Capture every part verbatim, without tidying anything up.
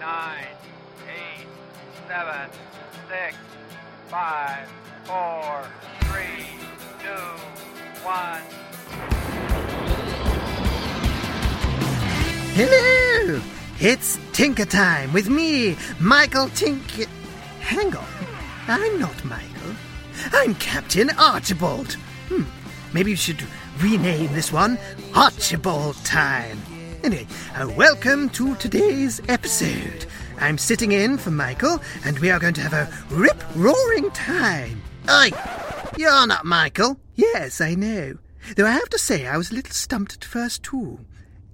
nine, eight, seven, six, five, four, three, two, one. Hello! It's Tinker Time with me, Michael Tinker. Hang on, I'm not Michael. I'm Captain Archibald. Hmm, maybe you should rename this one Archibald Time. Anyway, uh, welcome to today's episode. I'm sitting in for Michael, and we are going to have a rip-roaring time. Oi! You're not Michael. Yes, I know. Though I have to say, I was a little stumped at first, too.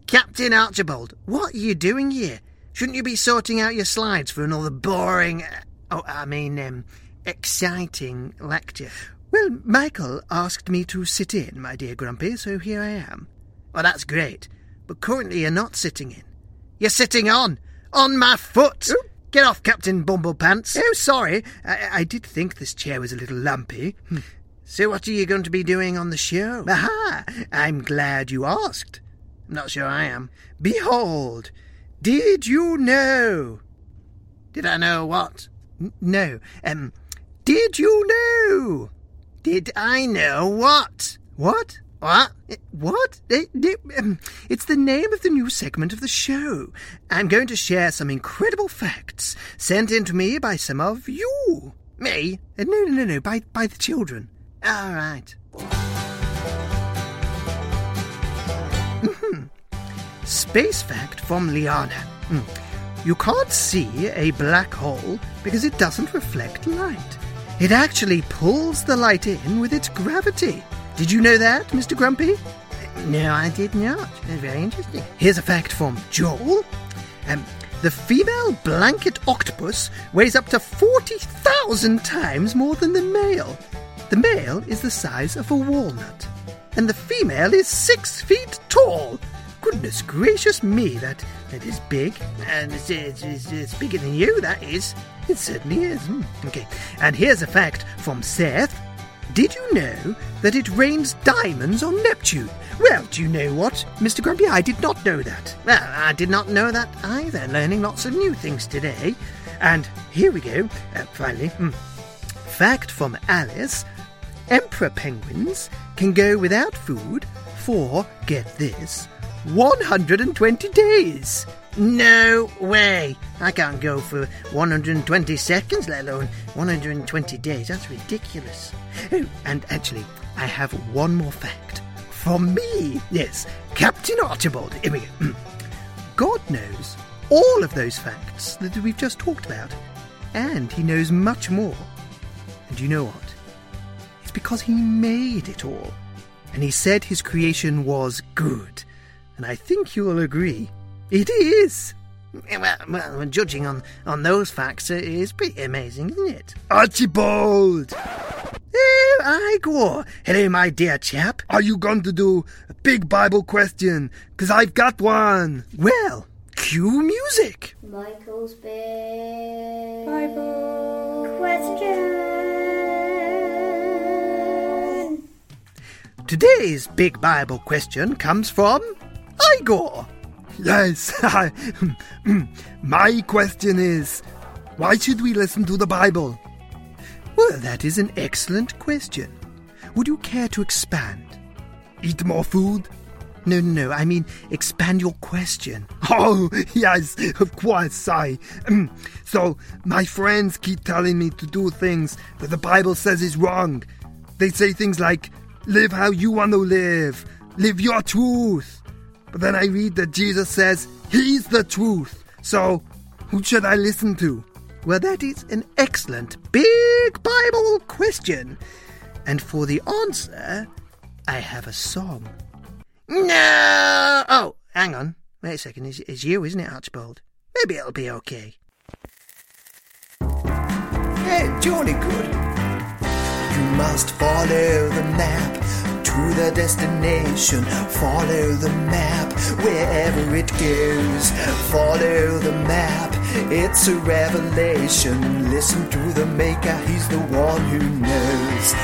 Captain Archibald, what are you doing here? Shouldn't you be sorting out your slides for another boring... Oh, I mean, um, exciting lecture? Well, Michael asked me to sit in, my dear Grumpy, so here I am. Well, that's great. But currently you're not sitting in. You're sitting on! On my foot! Ooh. Get off, Captain Bumble Pants! Oh, sorry. I, I did think this chair was a little lumpy. Hmm. So what are you going to be doing on the show? Aha! I'm glad you asked. I'm not sure I am. Behold! Did you know? Did I know what? N- no. Um, did you know? Did I know what? What? What? What? It's the name of the new segment of the show. I'm going to share some incredible facts sent in to me by some of you. Me? No, no, no, no, by, by the children. All right. Space fact from Liana. You can't see a black hole because it doesn't reflect light. It actually pulls the light in with its gravity. Did you know that, Mister Grumpy? No, I did not. Very interesting. Here's a fact from Joel. Um, the female blanket octopus weighs up to forty thousand times more than the male. The male is the size of a walnut, and the female is six feet tall. Goodness gracious me, that, that is big. And it's, it's, it's, it's bigger than you, that is. It certainly is. Mm. Okay, and here's a fact from Seth. Did you know that it rains diamonds on Neptune? Well, do you know what, Mister Grumpy? I did not know that. Well, I did not know that either. Learning lots of new things today. And here we go. Uh, finally, mm. fact from Alice. Emperor penguins can go without food for, get this, one hundred twenty days. No way! I can't go for one hundred twenty seconds, let alone one hundred twenty days. That's ridiculous. Oh, and actually, I have one more fact. From me! Yes, Captain Archibald. Here we go. God knows all of those facts that we've just talked about. And he knows much more. And you know what? It's because he made it all. And he said his creation was good. And I think you'll agree... It is. Well, well, judging on, on those facts, it is pretty amazing, isn't it? Archibald! Oh, Igor! Hello, my dear chap. Are you going to do a big Bible question? Because I've got one. Well, cue music. Michael's big Bible question. Today's big Bible question comes from Igor. Yes, my question is, why should we listen to the Bible? Well, that is an excellent question. Would you care to expand? Eat more food? No, no, no, I mean expand your question. Oh, yes, of course, I. So, my friends keep telling me to do things that the Bible says is wrong. They say things like, live how you want to live, live your truth. But then I read that Jesus says, he's the truth. So, who should I listen to? Well, that is an excellent big Bible question. And for the answer, I have a song. No! Oh, hang on. Wait a second. It's, it's you, isn't it, Archibald? Maybe it'll be okay. Hey, jolly good. You must follow the map. To the destination, follow the map, wherever it goes, follow the map, it's a revelation, listen to the maker, he's the one who knows.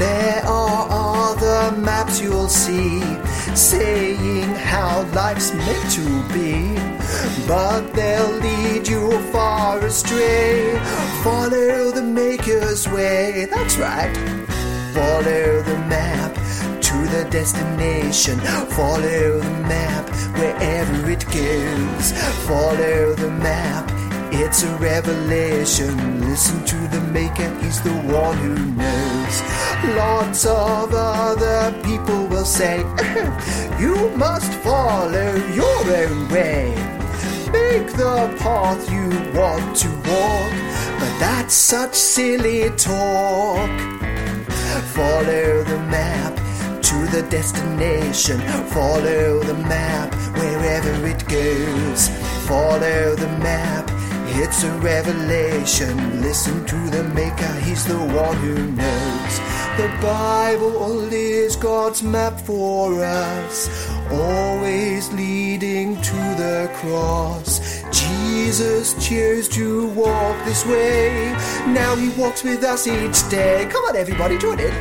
There are other maps you'll see, saying how life's meant to be, but they'll lead you far astray. Follow the maker's way, that's right. Follow the map to the destination. Follow the map wherever it goes. Follow the map, it's a revelation. Listen to the maker, he's the one who knows. Lots of other people will say, you must follow your own way. Make the path you want to walk, but that's such silly talk. Follow the map to the destination. Follow the map wherever it goes. Follow the map, it's a revelation. Listen to the maker, he's the one who knows. The Bible is God's map for us, always leading to the cross. Jesus chose to walk this way, now he walks with us each day. Come on everybody, join in.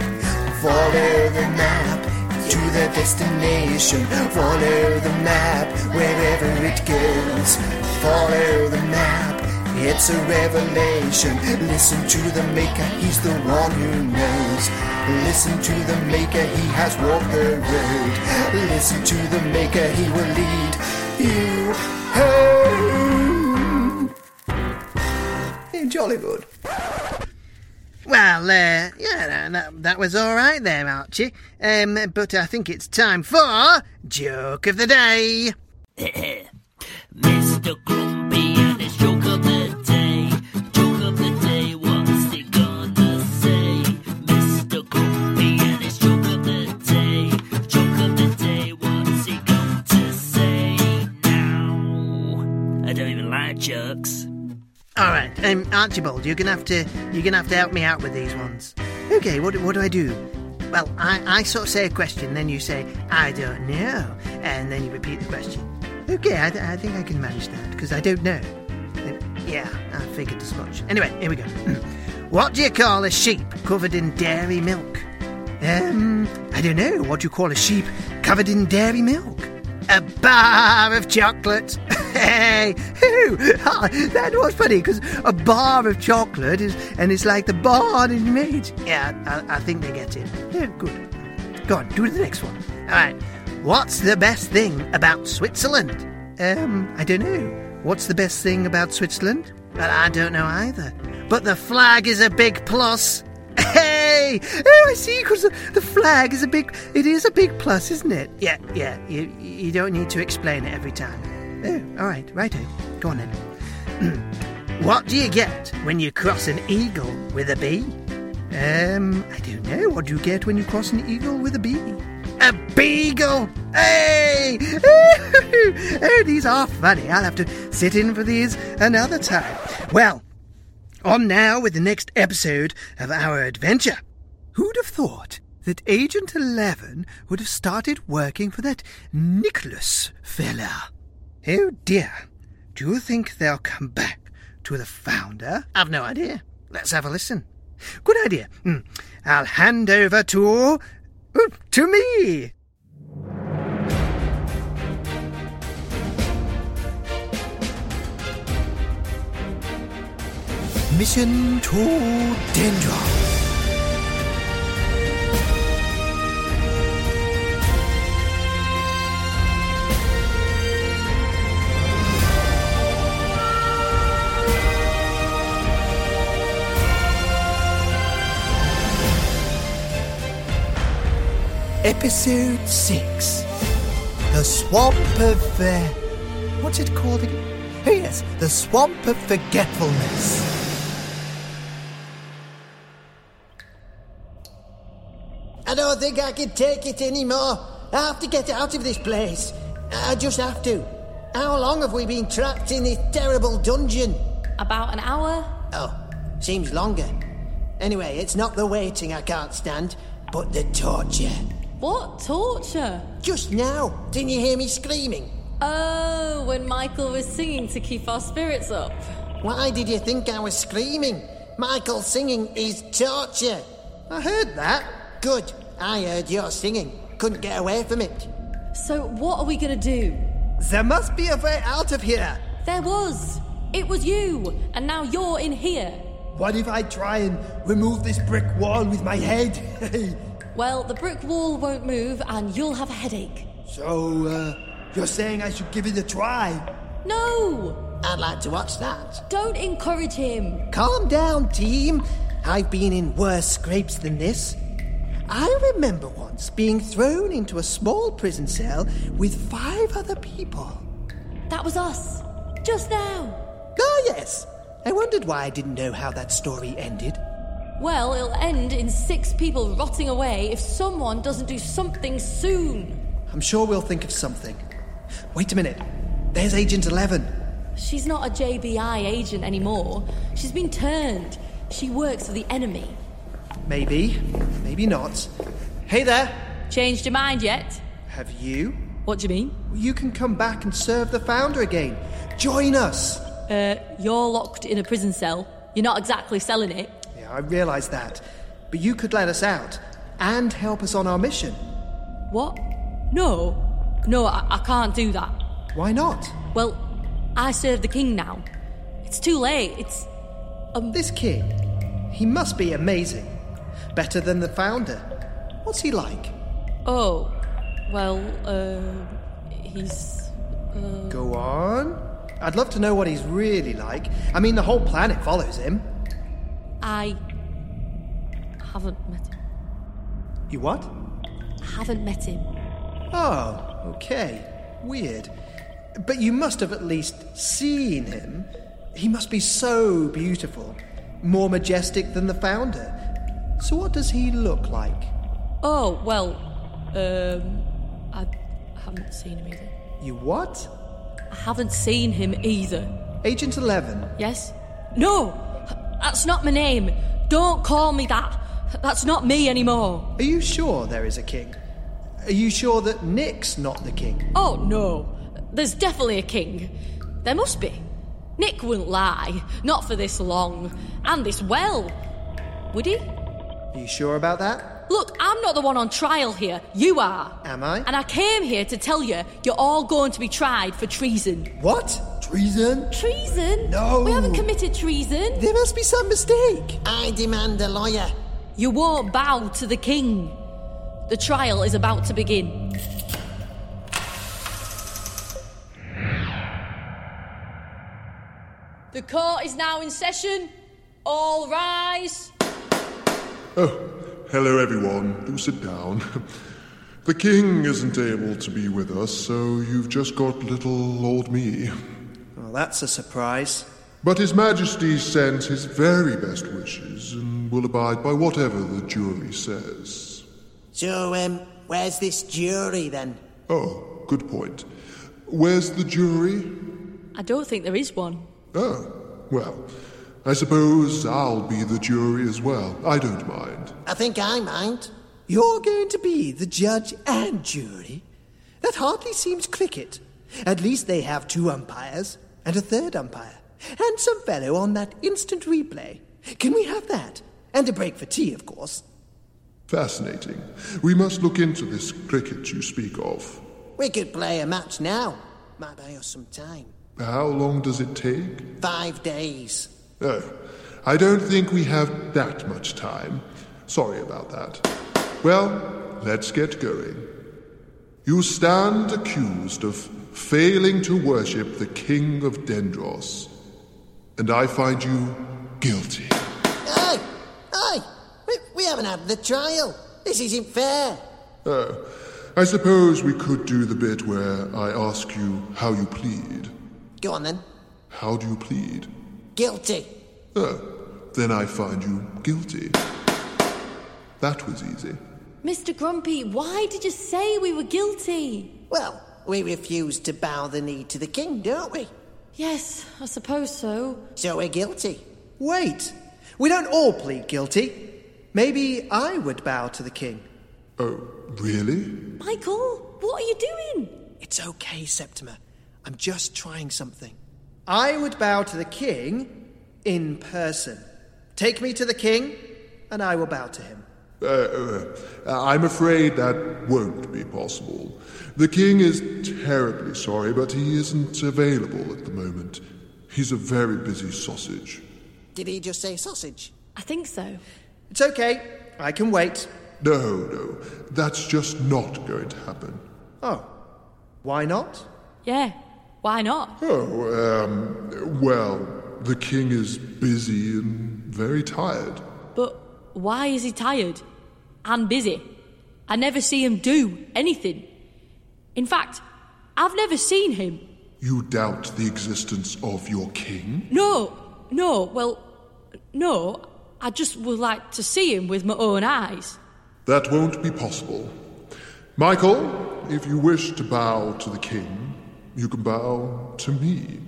Follow the map to the destination. Follow the map wherever it goes. Follow the map, it's a revelation. Listen to the maker, he's the one who knows. Listen to the maker, he has walked the road. Listen to the maker, he will lead you home. Hey, jolly good. Well, uh, yeah, that, that was all right there, Archie. Um, but I think it's time for Joke of the Day. Mister Grumpy and his Joke of the Day. All right, um, Archibald, you're gonna have to you're gonna have to help me out with these ones. Okay, what what do I do? Well, I, I sort of say a question, then you say I don't know, and then you repeat the question. Okay, I, I think I can manage that because I don't know. Uh, yeah, I figured as much. Anyway, here we go. What do you call a sheep covered in dairy milk? Um, I don't know. What do you call a sheep covered in dairy milk? A bar of chocolate. Hey, hoo, ah, that was funny, because a bar of chocolate is, and it's like the barn in Maids. Yeah, I, I think they get it. Yeah, good. Go on, do the next one. All right. What's the best thing about Switzerland? Um, I don't know. What's the best thing about Switzerland? Well, I don't know either. But the flag is a big plus. Hey! Oh, I see, because the flag is a big... It is a big plus, isn't it? Yeah, yeah. You, you don't need to explain it every time. Oh, all right, righto. Go on then. What do you get when you cross an eagle with a bee? Um, I don't know. What do you get when you cross an eagle with a bee? A beagle! Hey! Oh, these are funny. I'll have to sit in for these another time. Well, on now with the next episode of our adventure. Who'd have thought that Agent Eleven would have started working for that Nicholas fella? Oh dear, do you think they'll come back to the Founder? I've no idea. Let's have a listen. Good idea. Mm. I'll hand over to... to me! Mission to Dendros. Episode six. The Swamp of... Uh, what's it called again? Oh yes, the Swamp of Forgetfulness. I don't think I can take it anymore. I have to get out of this place. I just have to. How long have we been trapped in this terrible dungeon? About an hour. Oh, seems longer. Anyway, it's not the waiting I can't stand, but the torture. What torture? Just now. Didn't you hear me screaming? Oh, when Michael was singing to keep our spirits up. Why did you think I was screaming? Michael singing is torture. I heard that. Good. I heard your singing. Couldn't get away from it. So what are we going to do? There must be a way out of here. There was. It was you. And now you're in here. What if I try and remove this brick wall with my head? Well, the brick wall won't move and you'll have a headache. So, uh, you're saying I should give it a try? No! I'd like to watch that. Don't encourage him. Calm down, team. I've been in worse scrapes than this. I remember once being thrown into a small prison cell with five other people. That was us. Just now. Ah, yes. I wondered why I didn't know how that story ended. Well, it'll end in six people rotting away if someone doesn't do something soon. I'm sure we'll think of something. Wait a minute. There's Agent Eleven. She's not a J B I agent anymore. She's been turned. She works for the enemy. Maybe. Maybe not. Hey there. Changed your mind yet? Have you? What do you mean? You can come back and serve the Founder again. Join us. Uh, you're locked in a prison cell. You're not exactly selling it. Yeah, I realise that. But you could let us out and help us on our mission. What? No. No, I, I can't do that. Why not? Well, I serve the king now. It's too late. It's... Um... This king, he must be amazing. Better than the Founder. What's he like? Oh, well, uh, he's... Uh... Go on. I'd love to know what he's really like. I mean, the whole planet follows him. I haven't met him. You what? I haven't met him. Oh, okay. Weird. But you must have at least seen him. He must be so beautiful. More majestic than the Founder. So what does he look like? Oh, well, um, I haven't seen him either. You what? I haven't seen him either. Agent Eleven? Yes? No! That's not my name. Don't call me that. That's not me anymore. Are you sure there is a king? Are you sure that Nick's not the king? Oh, no. There's definitely a king. There must be. Nick wouldn't lie. Not for this long. And this well. Would he? Are you sure about that? Look, I'm not the one on trial here. You are. Am I? And I came here to tell you you're all going to be tried for treason. What? Treason? Treason? No. We haven't committed treason. There must be some mistake. I demand a lawyer. You won't bow to the king. The trial is about to begin. The court is now in session. All rise. Oh. Hello, everyone. Do sit down. The king isn't able to be with us, so you've just got little old me. Well, that's a surprise. But His Majesty sends his very best wishes and will abide by whatever the jury says. So, um, where's this jury, then? Oh, good point. Where's the jury? I don't think there is one. Oh, well... I suppose I'll be the jury as well. I don't mind. I think I mind. You're going to be the judge and jury? That hardly seems cricket. At least they have two umpires and a third umpire and some fellow on that instant replay. Can we have that? And a break for tea, of course. Fascinating. We must look into this cricket you speak of. We could play a match now. Might buy us some time. How long does it take? Five days. Oh, I don't think we have that much time. Sorry about that. Well, let's get going. You stand accused of failing to worship the King of Dendros, and I find you guilty. Hey! Hey! We, we haven't had the trial. This isn't fair. Oh, I suppose we could do the bit where I ask you how you plead. Go on, then. How do you plead? Guilty. Oh, then I find you guilty. That was easy. Mister Grumpy, why did you say we were guilty? Well, we refuse to bow the knee to the king, don't we? Yes, I suppose so. So we're guilty. Wait, we don't all plead guilty. Maybe I would bow to the king. Oh, really? Michael, what are you doing? It's okay, Septima. I'm just trying something. I would bow to the king in person. Take me to the king, and I will bow to him. Uh, uh, I'm afraid that won't be possible. The king is terribly sorry, but he isn't available at the moment. He's a very busy sausage. Did he just say sausage? I think so. It's okay. I can wait. No, no. That's just not going to happen. Oh. Why not? Yeah. Why not? Oh, um, well, the king is busy and very tired. But why is he tired? And busy. I never see him do anything. In fact, I've never seen him. You doubt the existence of your king? No, no, well, no. I just would like to see him with my own eyes. That won't be possible. Michael, if you wish to bow to the king, you can bow to me,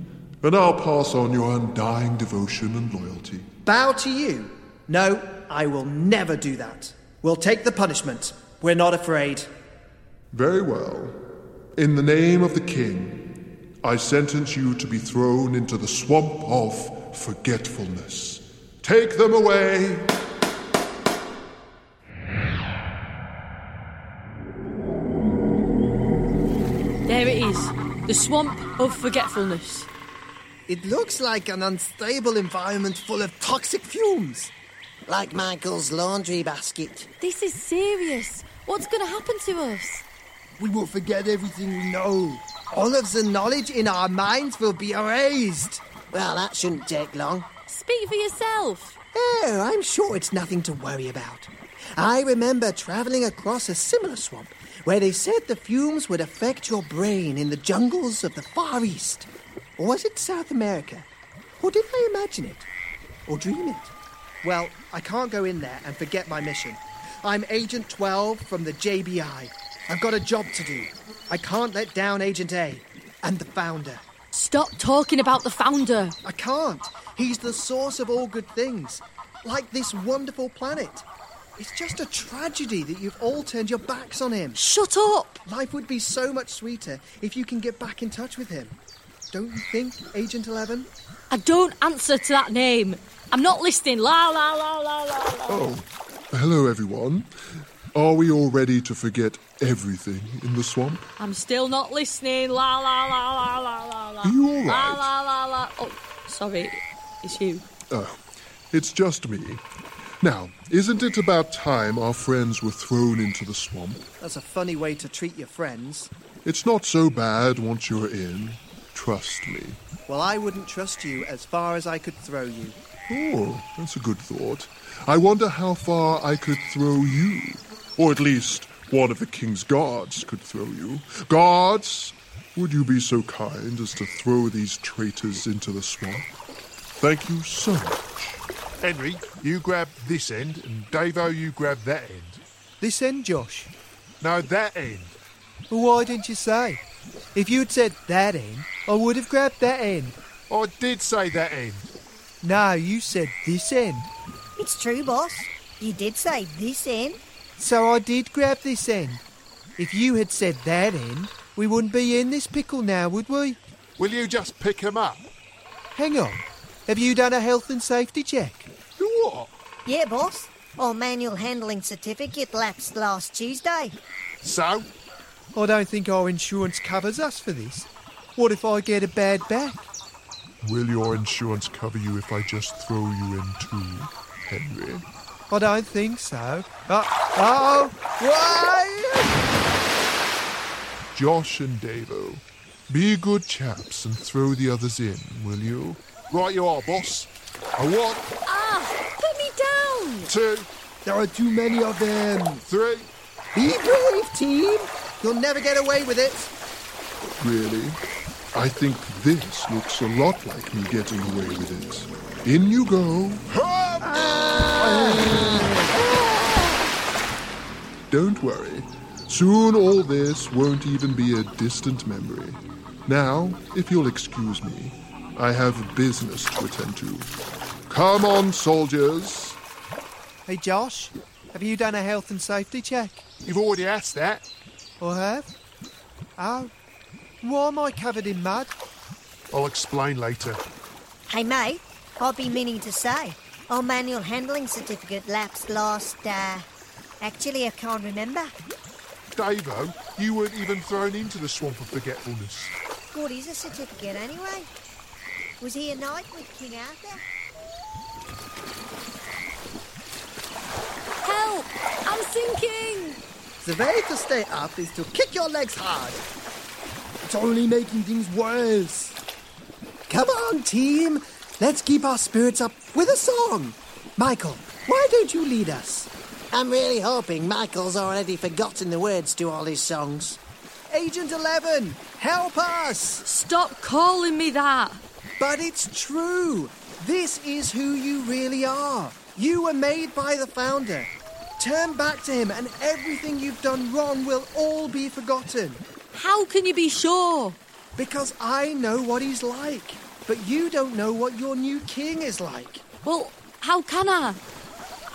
and I'll pass on your undying devotion and loyalty. Bow to you? No, I will never do that. We'll take the punishment. We're not afraid. Very well. In the name of the king, I sentence you to be thrown into the swamp of forgetfulness. Take them away! There it is, the Swamp of Forgetfulness. It looks like an unstable environment full of toxic fumes. Like Michael's laundry basket. This is serious. What's going to happen to us? We will forget everything we know. All of the knowledge in our minds will be erased. Well, that shouldn't take long. Speak for yourself. Oh, I'm sure it's nothing to worry about. I remember travelling across a similar swamp where they said the fumes would affect your brain in the jungles of the Far East. Or was it South America? Or did I imagine it? Or dream it? Well, I can't go in there and forget my mission. I'm Agent twelve from the J B I. I've got a job to do. I can't let down Agent A and the Founder. Stop talking about the Founder. I can't. He's the source of all good things, like this wonderful planet. It's just a tragedy that you've all turned your backs on him. Shut up! Life would be so much sweeter if you can get back in touch with him. Don't you think, Agent Eleven? I don't answer to that name. I'm not listening. La, la, la, la, la, la. Oh, hello, everyone. Are we all ready to forget everything in the swamp? I'm still not listening. La, la, la, la, la, la, la. Are you all right? La, la, la, la. Oh, sorry. It's you. Oh, it's just me. Now, isn't it about time our friends were thrown into the swamp? That's a funny way to treat your friends. It's not so bad once you're in. Trust me. Well, I wouldn't trust you as far as I could throw you. Oh, that's a good thought. I wonder how far I could throw you. Or at least one of the king's guards could throw you. Guards, would you be so kind as to throw these traitors into the swamp? Thank you so much. Henry, you grab this end, and Davo, you grab that end. This end, Josh? No, that end. Well, why didn't you say? If you'd said that end, I would have grabbed that end. I did say that end. No, you said this end. It's true, boss. You did say this end. So I did grab this end. If you had said that end, we wouldn't be in this pickle now, would we? Will you just pick him up? Hang on. Have you done a health and safety check? What? Yeah, boss. Our manual handling certificate lapsed last Tuesday. So? I don't think our insurance covers us for this. What if I get a bad back? Will your insurance cover you if I just throw you in too, Henry? I don't think so. Uh-oh! Why? Josh and Davo, be good chaps and throw the others in, will you? Right you are, boss. I want... Ah, put me down! Two. There are too many of them. Three. Be brave, team. You'll never get away with it. Really? I think this looks a lot like me getting away with it. In you go. Ah! Ah! Don't worry. Soon all this won't even be a distant memory. Now, if you'll excuse me, I have business to attend to. Come on, soldiers. Hey, Josh, have you done a health and safety check? You've already asked that. I have? Oh, why am I covered in mud? I'll explain later. Hey, mate, I've been meaning to say. Our manual handling certificate lapsed last, uh, Actually, I can't remember. Davo, you weren't even thrown into the Swamp of Forgetfulness. What is a certificate anyway? Was he a knight with King Arthur? Help! I'm sinking! The way to stay up is to kick your legs hard. It's only making things worse. Come on, team. Let's keep our spirits up with a song. Michael, why don't you lead us? I'm really hoping Michael's already forgotten the words to all his songs. Agent Eleven, help us! Stop calling me that! But it's true. This is who you really are. You were made by the Founder. Turn back to him and everything you've done wrong will all be forgotten. How can you be sure? Because I know what he's like. But you don't know what your new king is like. Well, how can I?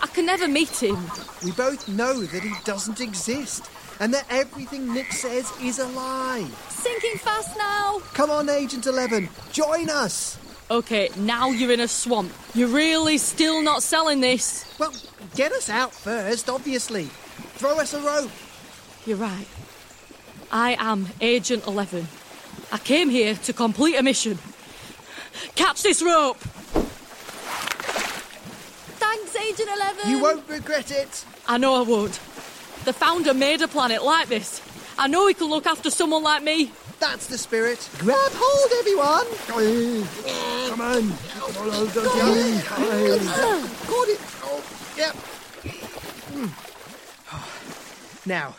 I can never meet him. We both know that he doesn't exist, and that everything Nick says is a lie. Sinking fast now. Come on, Agent Eleven, join us. Okay, now you're in a swamp. You're really still not selling this. Well, get us out first, obviously. Throw us a rope. You're right. I am Agent Eleven. I came here to complete a mission. Catch this rope! Thanks, Agent Eleven! You won't regret it! I know I won't. The Founder made a planet like this. I know he can look after someone like me. That's the spirit. Grab hold, everyone! Come on! Caught it! Yep. Now,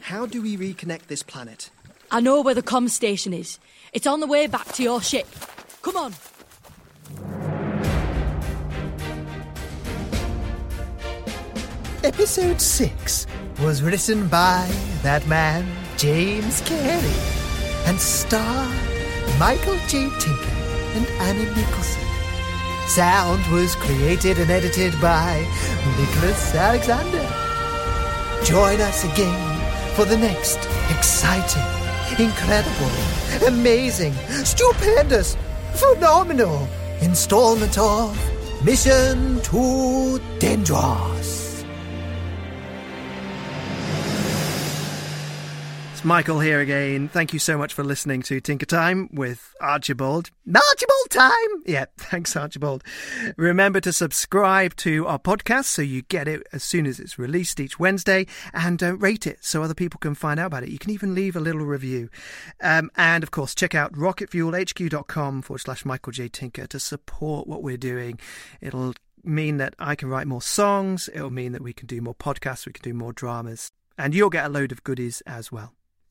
how do we reconnect this planet? I know where the comm station is. It's on the way back to your ship. Come on. Episode six was written by that man, James Carey, and starred Michael J. Tinker and Annie Nicholson. Sound was created and edited by Nicholas Alexander. Join us again for the next exciting, incredible, amazing, stupendous, phenomenal installment of Mission to Dendros. It's Michael here again. Thank you so much for listening to Tinker Time with Archibald. Archibald time! Yeah, thanks, Archibald. Remember to subscribe to our podcast so you get it as soon as it's released each Wednesday, and uh, rate it so other people can find out about it. You can even leave a little review. Um, and, of course, check out rocketfuelhq.com forward slash Michael J. Tinker to support what we're doing. It'll mean that I can write more songs. It'll mean that we can do more podcasts. We can do more dramas. And you'll get a load of goodies as well.